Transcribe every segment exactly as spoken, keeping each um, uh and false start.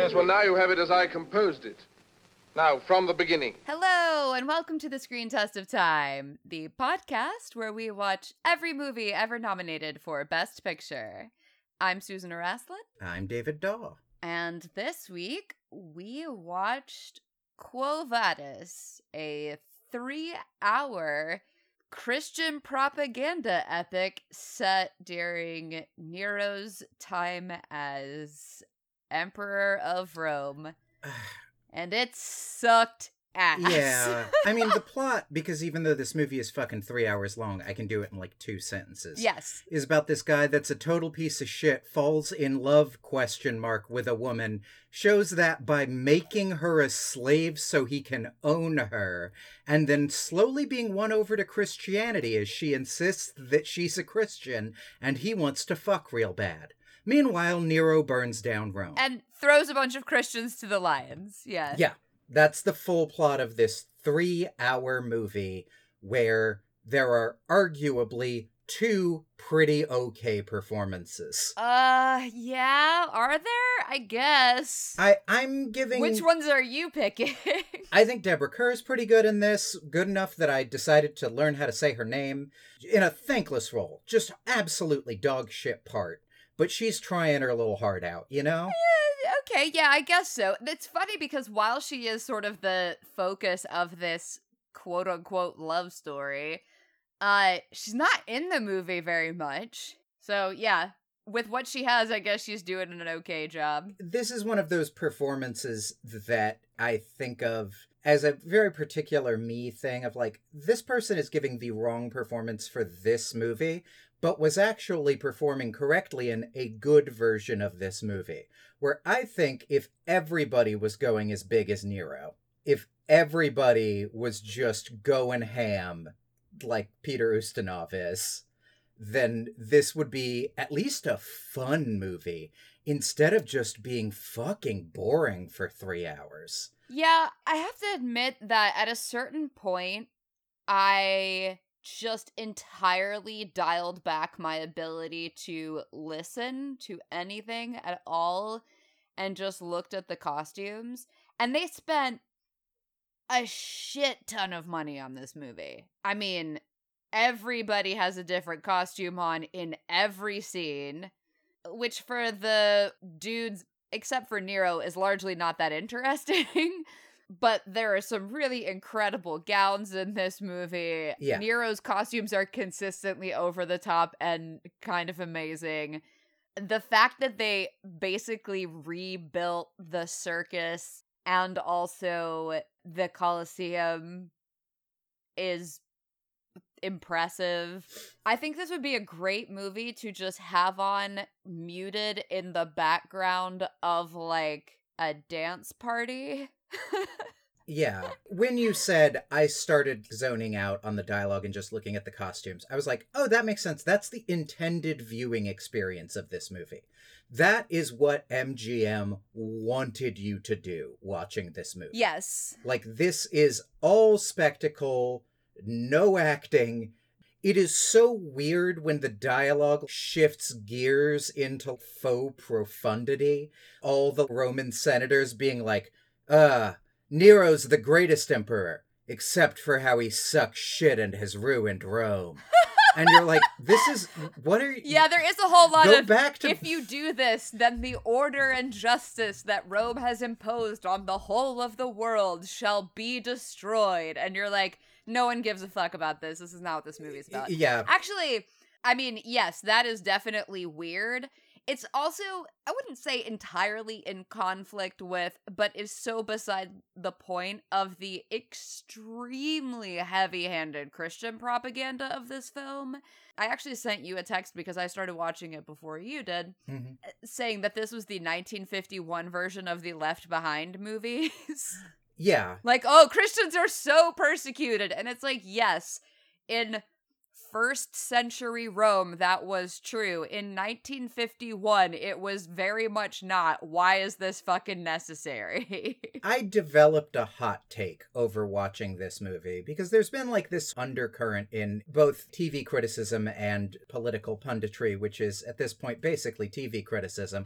Yes, well, now you have it as I composed it. Now, from the beginning. Hello, and welcome to the Screen Test of Time, the podcast where we watch every movie ever nominated for Best Picture. I'm Susan Araslan. I'm David Doe. And this week, we watched Quo Vadis, a three-hour Christian propaganda epic set during Nero's time as Emperor of Rome. And it sucked ass. Yeah. I mean, the plot, because even though this movie is fucking three hours long, I can do it in like two sentences. Yes. Is about this guy that's a total piece of shit, falls in love, question mark, with a woman, shows that by making her a slave so he can own her, and then slowly being won over to Christianity as she insists that she's a Christian, and he wants to fuck real bad. Meanwhile, Nero burns down Rome. And throws a bunch of Christians to the lions. Yeah. Yeah. That's the full plot of this three-hour movie where there are arguably two pretty okay performances. Uh, yeah. Are there? I guess. I, I'm giving... Which ones are you picking? I think Deborah Kerr is pretty good in this. Good enough that I decided to learn how to say her name. In a thankless role. Just absolutely dog shit part. But she's trying her little heart out, you know? Yeah, okay, yeah, I guess so. It's funny because while she is sort of the focus of this quote-unquote love story, uh, she's not in the movie very much. So, yeah, with what she has, I guess she's doing an okay job. This is one of those performances that I think of as a very particular me thing of, like, this person is giving the wrong performance for this movie, but was actually performing correctly in a good version of this movie, where I think if everybody was going as big as Nero, if everybody was just going ham like Peter Ustinov is, then this would be at least a fun movie instead of just being fucking boring for three hours. Yeah, I have to admit that at a certain point, I... just entirely dialed back my ability to listen to anything at all and just looked at the costumes. And they spent a shit ton of money on this movie. I mean, everybody has a different costume on in every scene, which for the dudes, except for Nero, is largely not that interesting. But there are some really incredible gowns in this movie. Yeah. Nero's costumes are consistently over the top and kind of amazing. The fact that they basically rebuilt the circus and also the Colosseum is impressive. I think this would be a great movie to just have on muted in the background of like a dance party. Yeah. When you said I started zoning out on the dialogue and just looking at the costumes, I was like, oh, that makes sense. That's the intended viewing experience of this movie. That is what M G M wanted you to do watching this movie. Yes. Like, this is all spectacle, no acting. It is so weird when the dialogue shifts gears into faux profundity. All the Roman senators being like, Uh, Nero's the greatest emperor, except for how he sucks shit and has ruined Rome. And you're like, this is, what are you? Yeah, there is a whole lot of, back to... if you do this, then the order and justice that Rome has imposed on the whole of the world shall be destroyed. And you're like, no one gives a fuck about this. This is not what this movie is about. Yeah. Actually, I mean, yes, that is definitely weird. It's also, I wouldn't say entirely in conflict with, but is so beside the point of the extremely heavy-handed Christian propaganda of this film. I actually sent you a text because I started watching it before you did, mm-hmm. saying that this was the nineteen fifty-one version of the Left Behind movies. Yeah. Like, oh, Christians are so persecuted. And it's like, yes, in... first century Rome, that was true. In nineteen fifty-one, it was very much not. Why is this fucking necessary? I developed a hot take over watching this movie because there's been like this undercurrent in both T V criticism and political punditry, which is at this point basically T V criticism.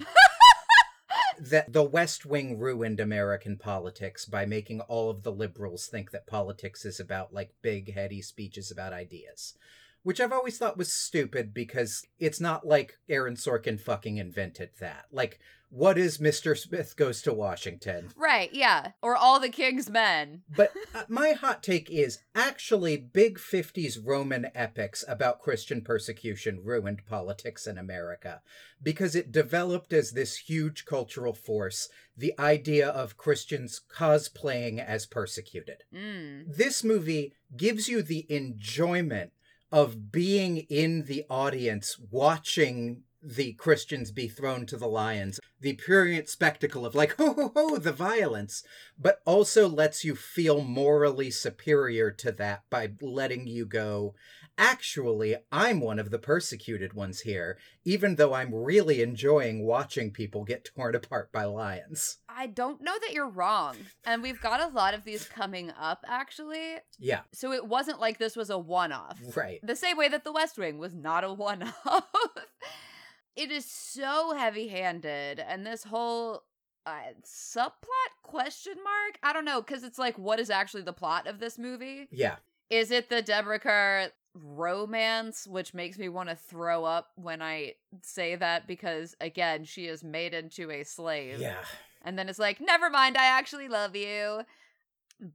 that the West Wing ruined American politics by making all of the liberals think that politics is about, like, big, heady speeches about ideas. Which I've always thought was stupid, because it's not like Aaron Sorkin fucking invented that. Like, what is Mister Smith Goes to Washington? Right, yeah. Or All the King's Men. But uh, my hot take is, actually, big fifties Roman epics about Christian persecution ruined politics in America, because it developed as this huge cultural force the idea of Christians cosplaying as persecuted. Mm. This movie gives you the enjoyment of being in the audience, watching the Christians be thrown to the lions, the prurient spectacle of, like, ho, ho, ho, the violence, but also lets you feel morally superior to that by letting you go, actually, I'm one of the persecuted ones here, even though I'm really enjoying watching people get torn apart by lions. I don't know that you're wrong. And we've got a lot of these coming up, actually. Yeah. So it wasn't like this was a one-off. Right. The same way that The West Wing was not a one-off. It is so heavy-handed, and this whole uh, subplot question mark? I don't know, because it's like, what is actually the plot of this movie? Yeah. Is it the Deborah Kerr romance, which makes me want to throw up when I say that, because, again, she is made into a slave. Yeah. And then it's like, never mind, I actually love you.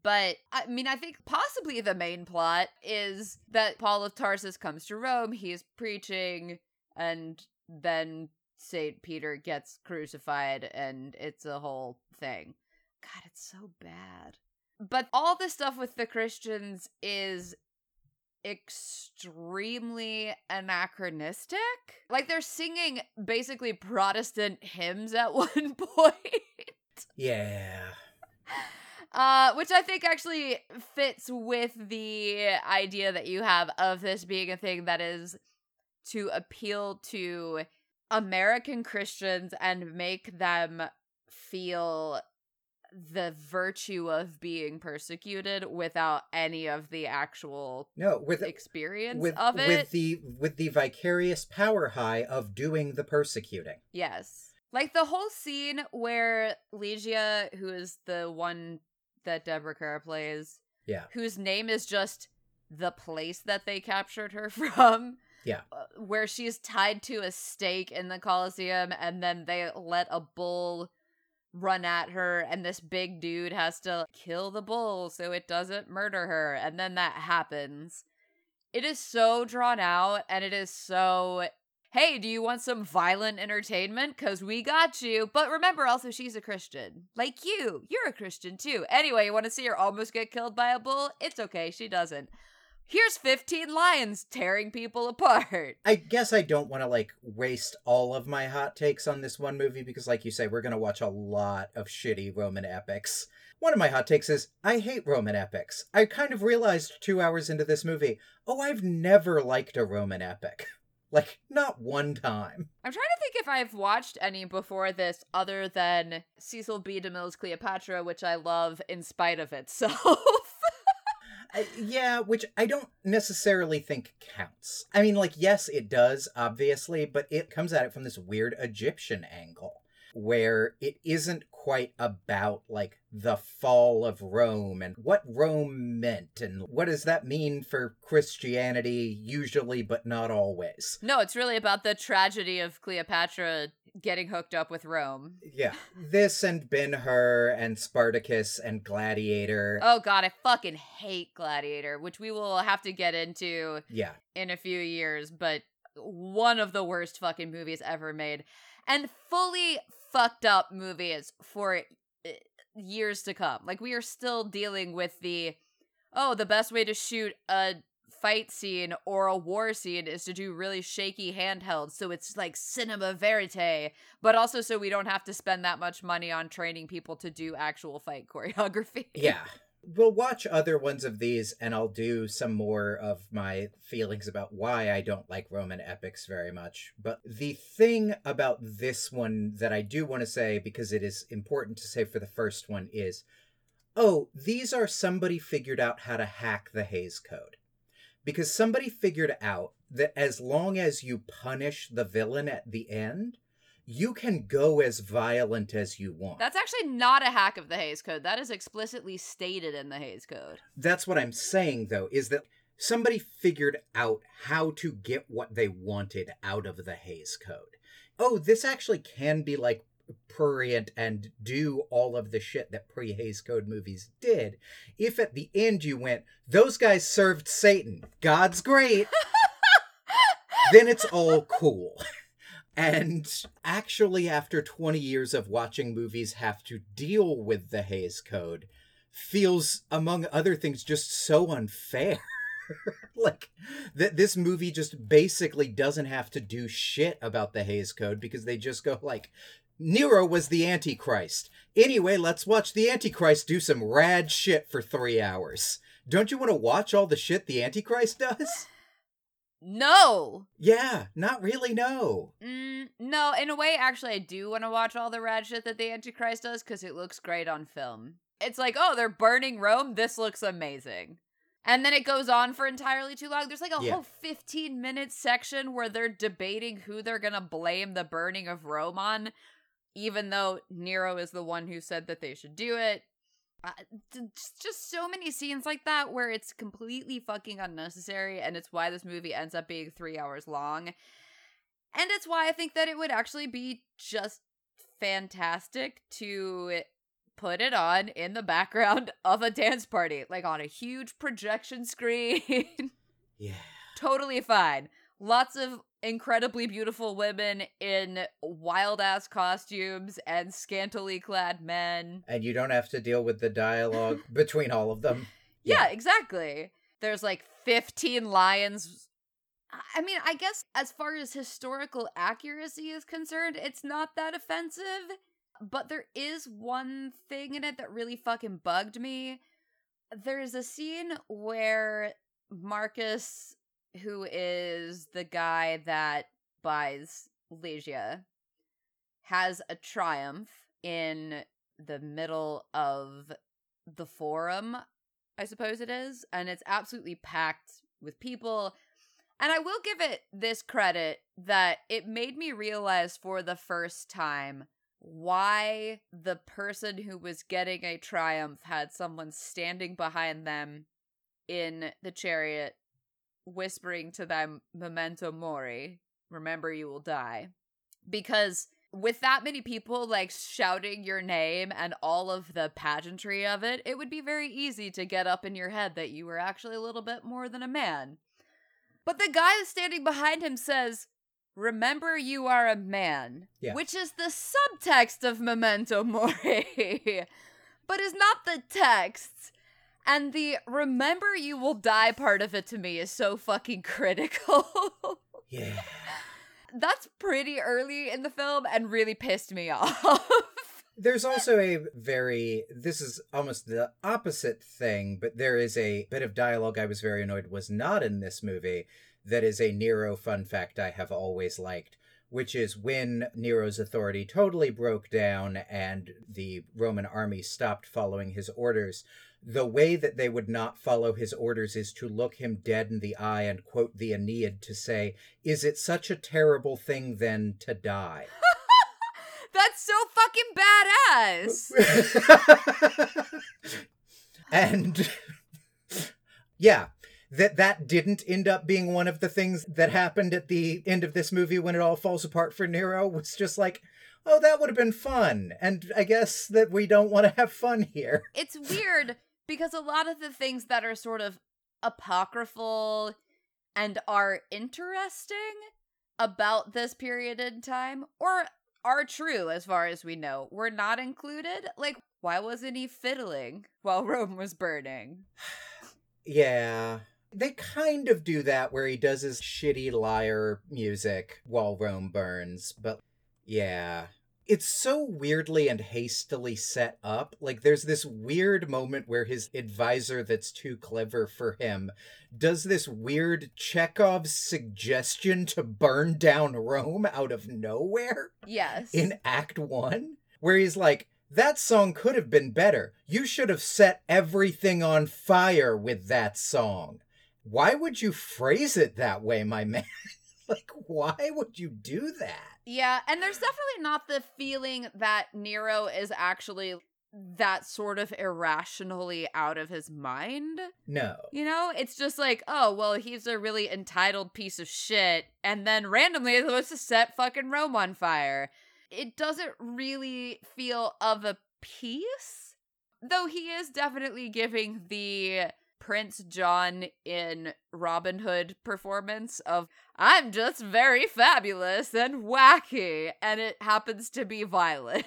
But, I mean, I think possibly the main plot is that Paul of Tarsus comes to Rome, he is preaching, and then Saint Peter gets crucified, and it's a whole thing. God, it's so bad. But all the stuff with the Christians is extremely anachronistic. Like, they're singing basically Protestant hymns at one point. Yeah. Uh, which I think actually fits with the idea that you have of this being a thing that is to appeal to American Christians and make them feel the virtue of being persecuted without any of the actual no, with, experience with, of it. With the, with the vicarious power high of doing the persecuting. Yes. Like the whole scene where Legia, who is the one that Deborah Kerr plays, yeah, whose name is just the place that they captured her from, yeah, where she's tied to a stake in the Colosseum, and then they let a bull run at her, and this big dude has to kill the bull so it doesn't murder her, and then that happens. It is so drawn out, and it is so, hey, do you want some violent entertainment? Because we got you. But remember, also, she's a Christian. Like you. You're a Christian, too. Anyway, you want to see her almost get killed by a bull? It's okay. She doesn't. Here's fifteen lions tearing people apart. I guess I don't want to, like, waste all of my hot takes on this one movie because, like you say, we're going to watch a lot of shitty Roman epics. One of my hot takes is, I hate Roman epics. I kind of realized two hours into this movie, oh, I've never liked a Roman epic. Like, not one time. I'm trying to think if I've watched any before this other than Cecil B. DeMille's Cleopatra, which I love in spite of itself. Uh, yeah, which I don't necessarily think counts. I mean, like, yes, it does, obviously, but it comes at it from this weird Egyptian angle where it isn't quite about, like, the fall of Rome and what Rome meant and what does that mean for Christianity usually, but not always. No, it's really about the tragedy of Cleopatra getting hooked up with Rome. Yeah. This and Ben-Hur and Spartacus and Gladiator. Oh god, I fucking hate Gladiator, which we will have to get into yeah. in a few years, but one of the worst fucking movies ever made. And fully fucked up movies for years to come. Like, we are still dealing with the, oh, the best way to shoot a fight scene or a war scene is to do really shaky handheld, so it's like cinema verite, but also so we don't have to spend that much money on training people to do actual fight choreography. Yeah. We'll watch other ones of these, and I'll do some more of my feelings about why I don't like Roman epics very much. But the thing about this one that I do want to say, because it is important to say for the first one, is, oh, these are somebody figured out how to hack the Hays Code. Because somebody figured out that as long as you punish the villain at the end, you can go as violent as you want. That's actually not a hack of the Hays Code. That is explicitly stated in the Hays Code. That's what I'm saying, though, is that somebody figured out how to get what they wanted out of the Hays Code. Oh, this actually can be, like, prurient and do all of the shit that pre-Hays Code movies did. If at the end you went, those guys served Satan, God's great, then it's all cool. And actually, after twenty years of watching movies have to deal with the Hays Code, feels, among other things, just so unfair. Like, th- this movie just basically doesn't have to do shit about the Hays Code because they just go like, Nero was the Antichrist. Anyway, let's watch the Antichrist do some rad shit for three hours. Don't you want to watch all the shit the Antichrist does? No. Yeah, not really, no. Mm, no, in a way, actually, I do want to watch all the rad shit that the Antichrist does because it looks great on film. It's like, oh, they're burning Rome. This looks amazing. And then it goes on for entirely too long. There's like a yeah. whole fifteen-minute section where they're debating who they're going to blame the burning of Rome on, even though Nero is the one who said that they should do it. Uh, just so many scenes like that where it's completely fucking unnecessary, and it's why this movie ends up being three hours long. And it's why I think that it would actually be just fantastic to put it on in the background of a dance party, like on a huge projection screen. Yeah. Totally fine. Lots of incredibly beautiful women in wild-ass costumes and scantily clad men. And you don't have to deal with the dialogue between all of them. Yeah, yeah, exactly. There's like fifteen lions. I mean, I guess as far as historical accuracy is concerned, it's not that offensive. But there is one thing in it that really fucking bugged me. There's a scene where Marcus, who is the guy that buys Legia, has a triumph in the middle of the forum, I suppose it is, and it's absolutely packed with people. And I will give it this credit that it made me realize for the first time why the person who was getting a triumph had someone standing behind them in the chariot whispering to them, memento mori, remember you will die. Because with that many people like shouting your name and all of the pageantry of it, it would be very easy to get up in your head that you were actually a little bit more than a man. But the guy standing behind him says, remember you are a man, yeah. which is the subtext of memento mori, but is not the text. And the remember you will die part of it to me is so fucking critical. Yeah. That's pretty early in the film and really pissed me off. There's also a very, this is almost the opposite thing, but there is a bit of dialogue I was very annoyed was not in this movie that is a Nero fun fact I have always liked, which is when Nero's authority totally broke down and the Roman army stopped following his orders, the way that they would not follow his orders is to look him dead in the eye and quote the Aeneid to say, is it such a terrible thing then to die? That's so fucking badass! And, yeah, that that didn't end up being one of the things that happened at the end of this movie when it all falls apart for Nero was just like, oh, that would have been fun. And I guess that we don't want to have fun here. It's weird because a lot of the things that are sort of apocryphal and are interesting about this period in time, or are true as far as we know, were not included. Like, why wasn't he fiddling while Rome was burning? Yeah. They kind of do that where he does his shitty lyre music while Rome burns, but yeah. It's so weirdly and hastily set up. Like, there's this weird moment where his advisor that's too clever for him does this weird Chekhov suggestion to burn down Rome out of nowhere. Yes. In Act One, where he's like, that song could have been better. You should have set everything on fire with that song. Why would you phrase it that way, my man? Like, why would you do that? Yeah, and there's definitely not the feeling that Nero is actually that sort of irrationally out of his mind. No. You know, it's just like, oh, well, he's a really entitled piece of shit, and then randomly is supposed to set fucking Rome on fire. It doesn't really feel of a piece, though he is definitely giving the Prince John in Robin Hood performance of, I'm just very fabulous and wacky, and it happens to be violent.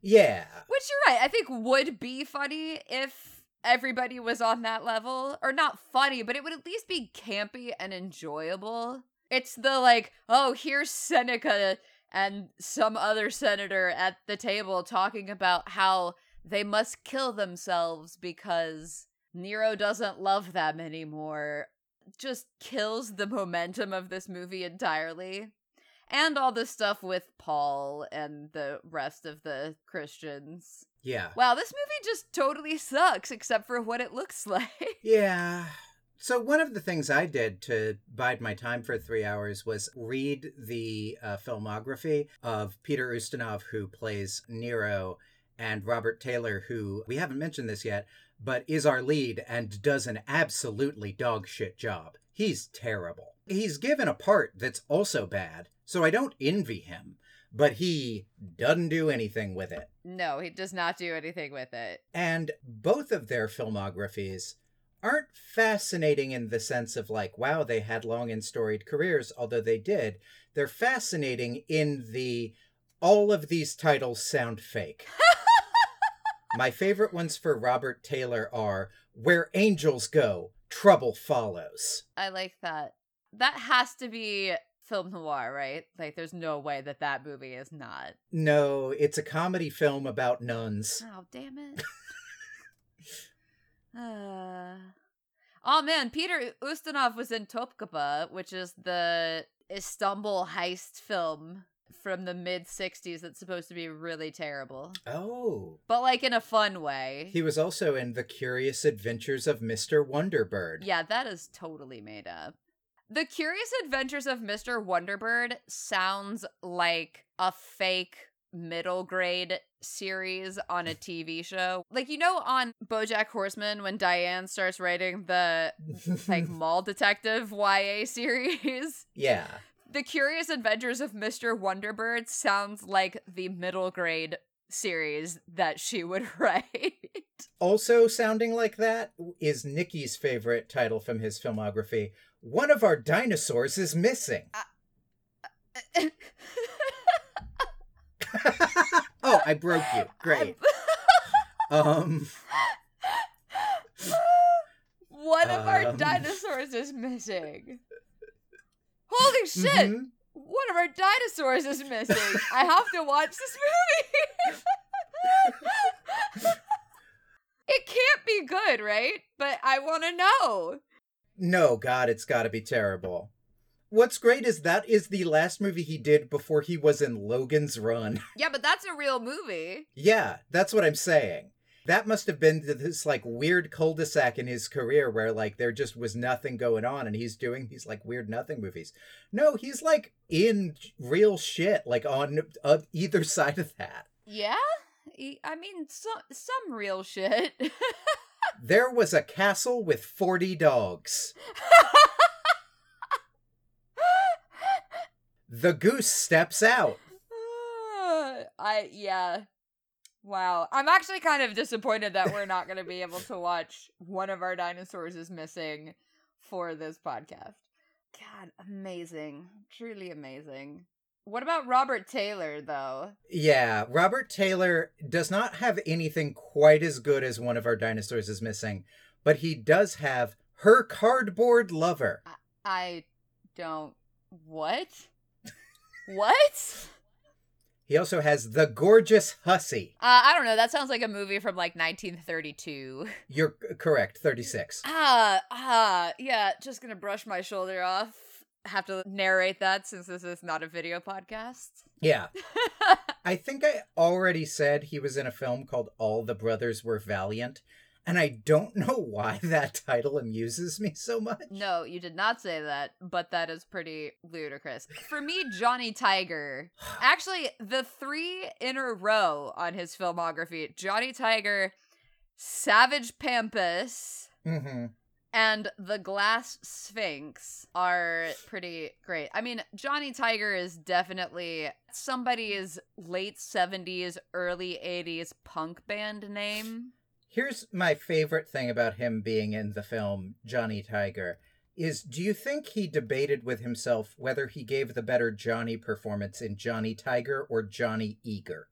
Yeah. Which, you're right, I think would be funny if everybody was on that level. Or not funny, but it would at least be campy and enjoyable. It's the like, oh, here's Seneca and some other senator at the table talking about how they must kill themselves because Nero doesn't love them anymore. Just kills the momentum of this movie entirely. And all the stuff with Paul and the rest of the Christians. Yeah. Wow, this movie just totally sucks, except for what it looks like. Yeah. So one of the things I did to bide my time for three hours was read the uh, filmography of Peter Ustinov, who plays Nero, and Robert Taylor, who, we haven't mentioned this yet, but is our lead and does an absolutely dog shit job. He's terrible. He's given a part that's also bad, so I don't envy him, but he doesn't do anything with it. No, he does not do anything with it. And both of their filmographies aren't fascinating in the sense of like, wow, they had long and storied careers, although they did. They're fascinating in the, all of these titles sound fake. My favorite ones for Robert Taylor are Where Angels Go, Trouble Follows. I like that. That has to be film noir, right? Like, there's no way that that movie is not. No, it's a comedy film about nuns. Oh, damn it. uh... Oh, man, Peter Ustinov was in Topkapi, which is the Istanbul heist film from the mid-sixties that's supposed to be really terrible. Oh. But, like, in a fun way. He was also in The Curious Adventures of Mister Wonderbird. Yeah, that is totally made up. The Curious Adventures of Mister Wonderbird sounds like a fake middle grade series on a T V show. Like, you know, on BoJack Horseman, when Diane starts writing the, like, mall detective Y A series? Yeah. The Curious Adventures of Mister Wonderbird sounds like the middle grade series that she would write. Also sounding like that is Nikki's favorite title from his filmography, One of Our Dinosaurs is Missing. Uh, uh, oh, I broke you. Great. um, One of um, Our Dinosaurs is Missing. Holy shit! Mm-hmm. One of Our Dinosaurs is Missing. I have to watch this movie. It can't be good, right? But I want to know. No, God, it's got to be terrible. What's great is that is the last movie he did before he was in Logan's Run. Yeah, but that's a real movie. Yeah, that's what I'm saying. That must have been this, like, weird cul-de-sac in his career where, like, there just was nothing going on and he's doing these, like, weird nothing movies. No, he's, like, in real shit, like, on uh, either side of that. Yeah? I mean, so, some real shit. There was a castle with forty dogs. The goose steps out. Uh, I, yeah. Wow. I'm actually kind of disappointed that we're not going to be able to watch One of Our Dinosaurs is Missing for this podcast. God, amazing. Truly amazing. What about Robert Taylor, though? Yeah, Robert Taylor does not have anything quite as good as One of Our Dinosaurs is Missing, but he does have Her Cardboard Lover. I, I don't... What? What? He also has The Gorgeous Hussy. Uh, I don't know. That sounds like a movie from, like, nineteen thirty-two. You're correct. thirty-six. Ah, ah, yeah. Just gonna brush my shoulder off. Have to narrate that since this is not a video podcast. Yeah. I think I already said he was in a film called All the Brothers Were Valiant. And I don't know why that title amuses me so much. No, you did not say that, but that is pretty ludicrous. For me, Johnny Tiger, actually the three in a row on his filmography, Johnny Tiger, Savage Pampas, mm-hmm. and The Glass Sphinx are pretty great. I mean, Johnny Tiger is definitely somebody's late seventies, early eighties punk band name. Here's my favorite thing about him being in the film Johnny Tiger is, do you think he debated with himself whether he gave the better Johnny performance in Johnny Tiger or Johnny Eager?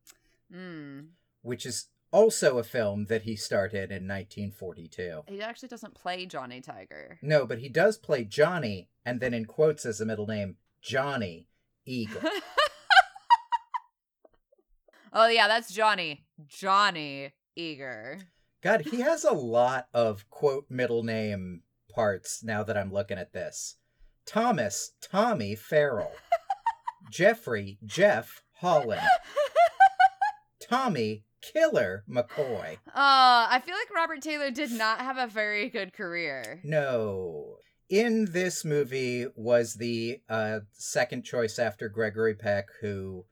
Mm. Which is also a film that he starred in in nineteen forty-two. He actually doesn't play Johnny Tiger. No, but he does play Johnny, and then in quotes as a middle name, Johnny Eager. Oh, yeah, that's Johnny. Johnny Eager. God, he has a lot of, quote, middle name parts now that I'm looking at this. Thomas, Tommy Farrell. Jeffrey, Jeff Holland. Tommy, Killer McCoy. Uh, I feel like Robert Taylor did not have a very good career. No. In this movie was the uh, second choice after Gregory Peck, who...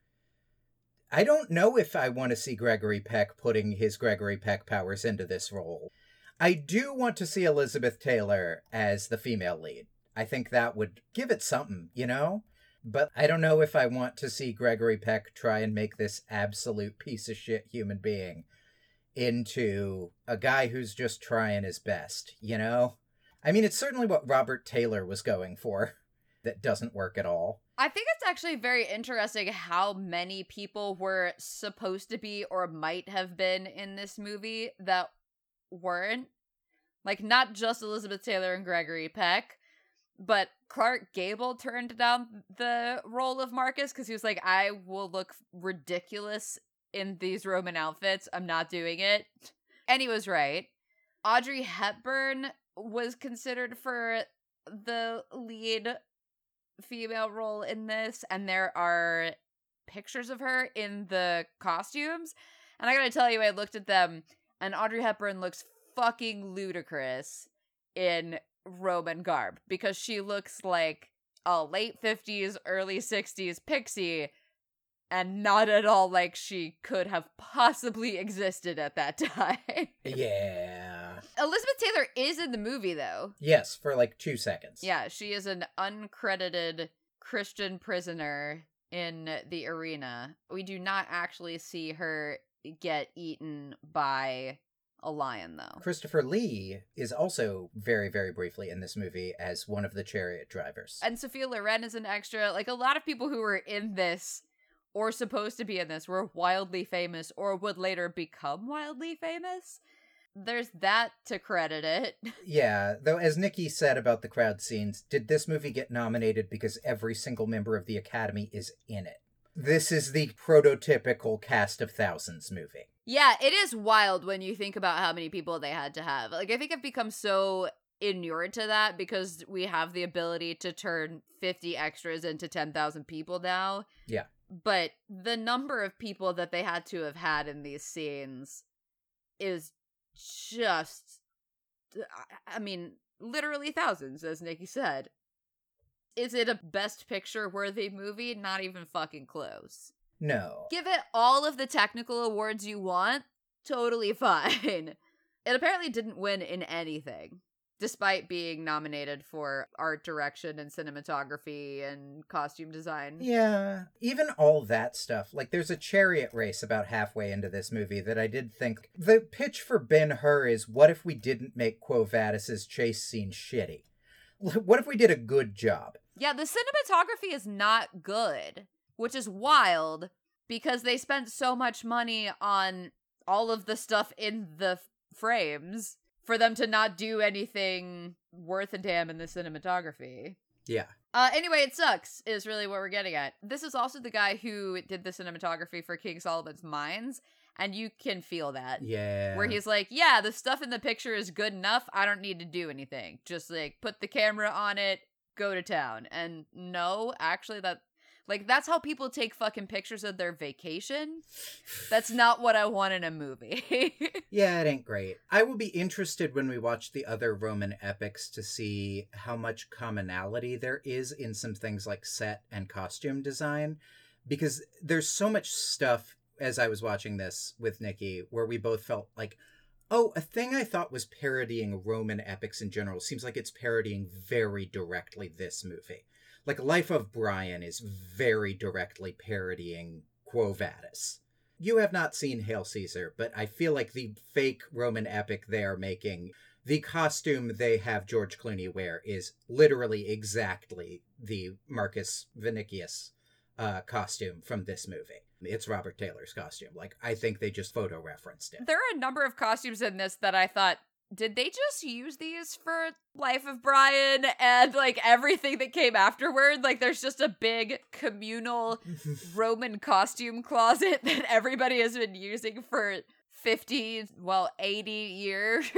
I don't know if I want to see Gregory Peck putting his Gregory Peck powers into this role. I do want to see Elizabeth Taylor as the female lead. I think that would give it something, you know? But I don't know if I want to see Gregory Peck try and make this absolute piece of shit human being into a guy who's just trying his best, you know? I mean, it's certainly what Robert Taylor was going for. That doesn't work at all. I think it's actually very interesting how many people were supposed to be or might have been in this movie that weren't. Like, not just Elizabeth Taylor and Gregory Peck, but Clark Gable turned down the role of Marcus because he was like, I will look ridiculous in these Roman outfits. I'm not doing it. And he was right. Audrey Hepburn was considered for the lead female role in this, and there are pictures of her in the costumes, and I gotta tell you, I looked at them, and Audrey Hepburn looks fucking ludicrous in Roman garb, because she looks like a late fifties, early sixties pixie, and not at all like she could have possibly existed at that time. Yeah. Elizabeth Taylor is in the movie, though. Yes, for like two seconds. Yeah, she is an uncredited Christian prisoner in the arena. We do not actually see her get eaten by a lion, though. Christopher Lee is also very, very briefly in this movie as one of the chariot drivers. And Sophia Loren is an extra. Like, a lot of people who were in this or supposed to be in this were wildly famous or would later become wildly famous. There's that to credit it. Yeah, though, as Nikki said about the crowd scenes, did this movie get nominated because every single member of the Academy is in it? This is the prototypical cast of thousands movie. Yeah, it is wild when you think about how many people they had to have. Like, I think I've become so inured to that because we have the ability to turn fifty extras into ten thousand people now. Yeah. But the number of people that they had to have had in these scenes is just, I mean, literally thousands, as Nikki said. Is it a best picture worthy movie? Not even fucking close. No. Give it all of the technical awards you want? Totally fine. It apparently didn't win in anything, despite being nominated for art direction and cinematography and costume design. Yeah, even all that stuff. Like, there's a chariot race about halfway into this movie that I did think, the pitch for Ben-Hur is, what if we didn't make Quo Vadis' chase scene shitty? What if we did a good job? Yeah, the cinematography is not good, which is wild, because they spent so much money on all of the stuff in the f- frames... for them to not do anything worth a damn in the cinematography. Yeah. Uh, anyway, it sucks, is really what we're getting at. This is also the guy who did the cinematography for King Solomon's Mines, and you can feel that. Yeah. Where he's like, yeah, the stuff in the picture is good enough, I don't need to do anything. Just, like, put the camera on it, go to town. And no, actually, that Like, that's how people take fucking pictures of their vacation. That's not what I want in a movie. Yeah, it ain't great. I will be interested when we watch the other Roman epics to see how much commonality there is in some things like set and costume design, because there's so much stuff, as I was watching this with Nikki, where we both felt like, oh, a thing I thought was parodying Roman epics in general seems like it's parodying very directly this movie. Like, Life of Brian is very directly parodying Quo Vadis. You have not seen Hail Caesar, but I feel like the fake Roman epic they are making, the costume they have George Clooney wear is literally exactly the Marcus Vinicius uh, costume from this movie. It's Robert Taylor's costume. Like, I think they just photo referenced it. There are a number of costumes in this that I thought, did they just use these for Life of Brian and, like, everything that came afterward? Like, there's just a big communal Roman costume closet that everybody has been using for fifty, well, eighty years.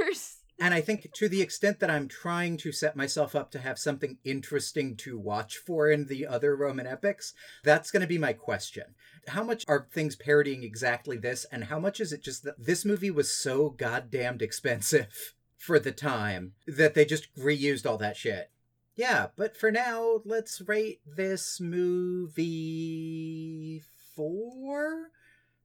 And I think to the extent that I'm trying to set myself up to have something interesting to watch for in the other Roman epics, that's going to be my question. How much are things parodying exactly this, and how much is it just that this movie was so goddamned expensive for the time that they just reused all that shit? Yeah, but for now, let's rate this movie four?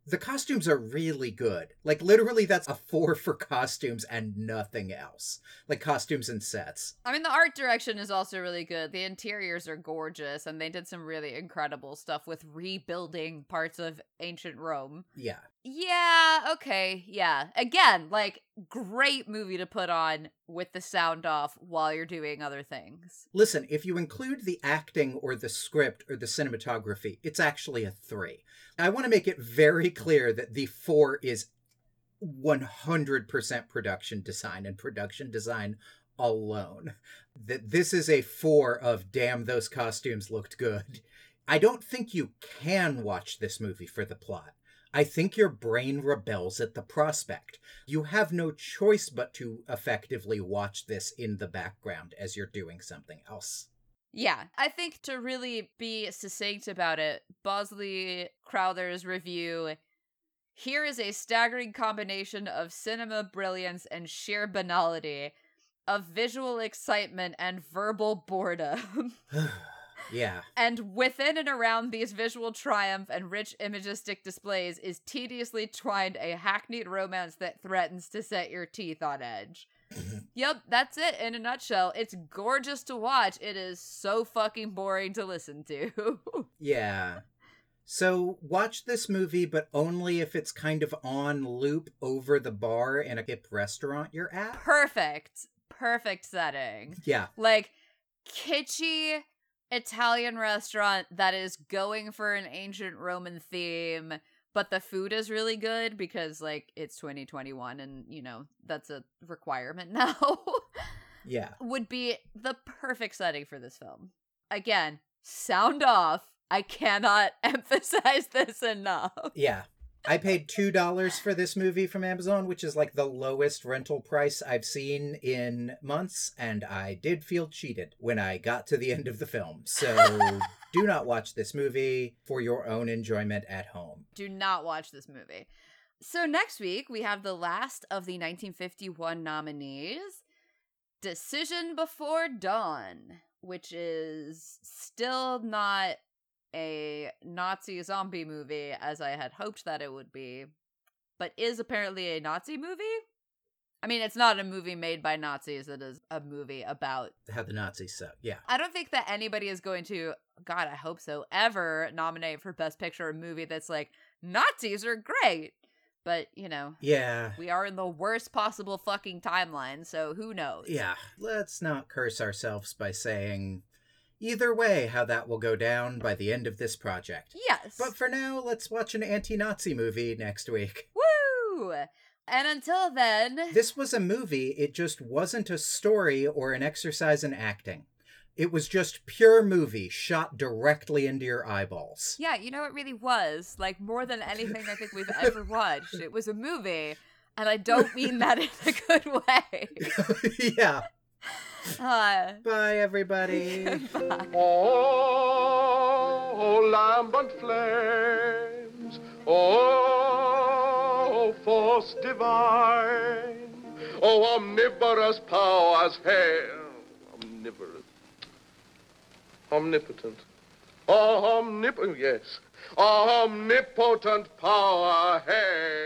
The costumes are really good. Like, literally, that's a four for costumes and nothing else. Like, costumes and sets. I mean, the art direction is also really good. The interiors are gorgeous, and they did some really incredible stuff with rebuilding parts of ancient Rome. Yeah. Yeah, okay, yeah. Again, like, great movie to put on with the sound off while you're doing other things. Listen, if you include the acting or the script or the cinematography, it's actually a three. I want to make it very clear that the four is one hundred percent production design and production design alone. That this is a four of, damn, those costumes looked good. I don't think you can watch this movie for the plot. I think your brain rebels at the prospect. You have no choice but to effectively watch this in the background as you're doing something else. Yeah, I think to really be succinct about it, Bosley Crowther's review, here is a staggering combination of cinema brilliance and sheer banality, of visual excitement and verbal boredom. Yeah. And within and around these visual triumph and rich imagistic displays is tediously twined a hackneyed romance that threatens to set your teeth on edge. Yep, that's it in a nutshell. It's gorgeous to watch. It is so fucking boring to listen to. Yeah. So watch this movie, but only if it's kind of on loop over the bar in a hip restaurant you're at. Perfect. Perfect setting. Yeah. Like, kitschy Italian restaurant that is going for an ancient Roman theme, but the food is really good because, like, it's twenty twenty-one and, you know, that's a requirement now. Yeah. Would be the perfect setting for this film. Again, sound off. I cannot emphasize this enough. Yeah. I paid two dollars for this movie from Amazon, which is like the lowest rental price I've seen in months, and I did feel cheated when I got to the end of the film. So do not watch this movie for your own enjoyment at home. Do not watch this movie. So next week, we have the last of the nineteen fifty-one nominees, Decision Before Dawn, which is still not a Nazi zombie movie, as I had hoped that it would be, but is apparently a Nazi movie? I mean, it's not a movie made by Nazis. It is a movie about how the Nazis suck, yeah. I don't think that anybody is going to, God, I hope so, ever nominate for Best Picture a movie that's like, Nazis are great! But, you know, yeah, we are in the worst possible fucking timeline, so who knows? Yeah, let's not curse ourselves by saying either way how that will go down by the end of this project. Yes. But for now, let's watch an anti-Nazi movie next week. Woo! And until then, this was a movie. It just wasn't a story or an exercise in acting. It was just pure movie shot directly into your eyeballs. Yeah, you know, it really was. Like, more than anything I think we've ever watched. It was a movie, and I don't mean that in a good way. Yeah. Uh, Bye, everybody. Bye. triumphant flames. Oh, force divine. Oh, omnivorous powers, hail. Omnivorous. Omnipotent. Oh, omnipotent, yes. Omnipotent power, hail.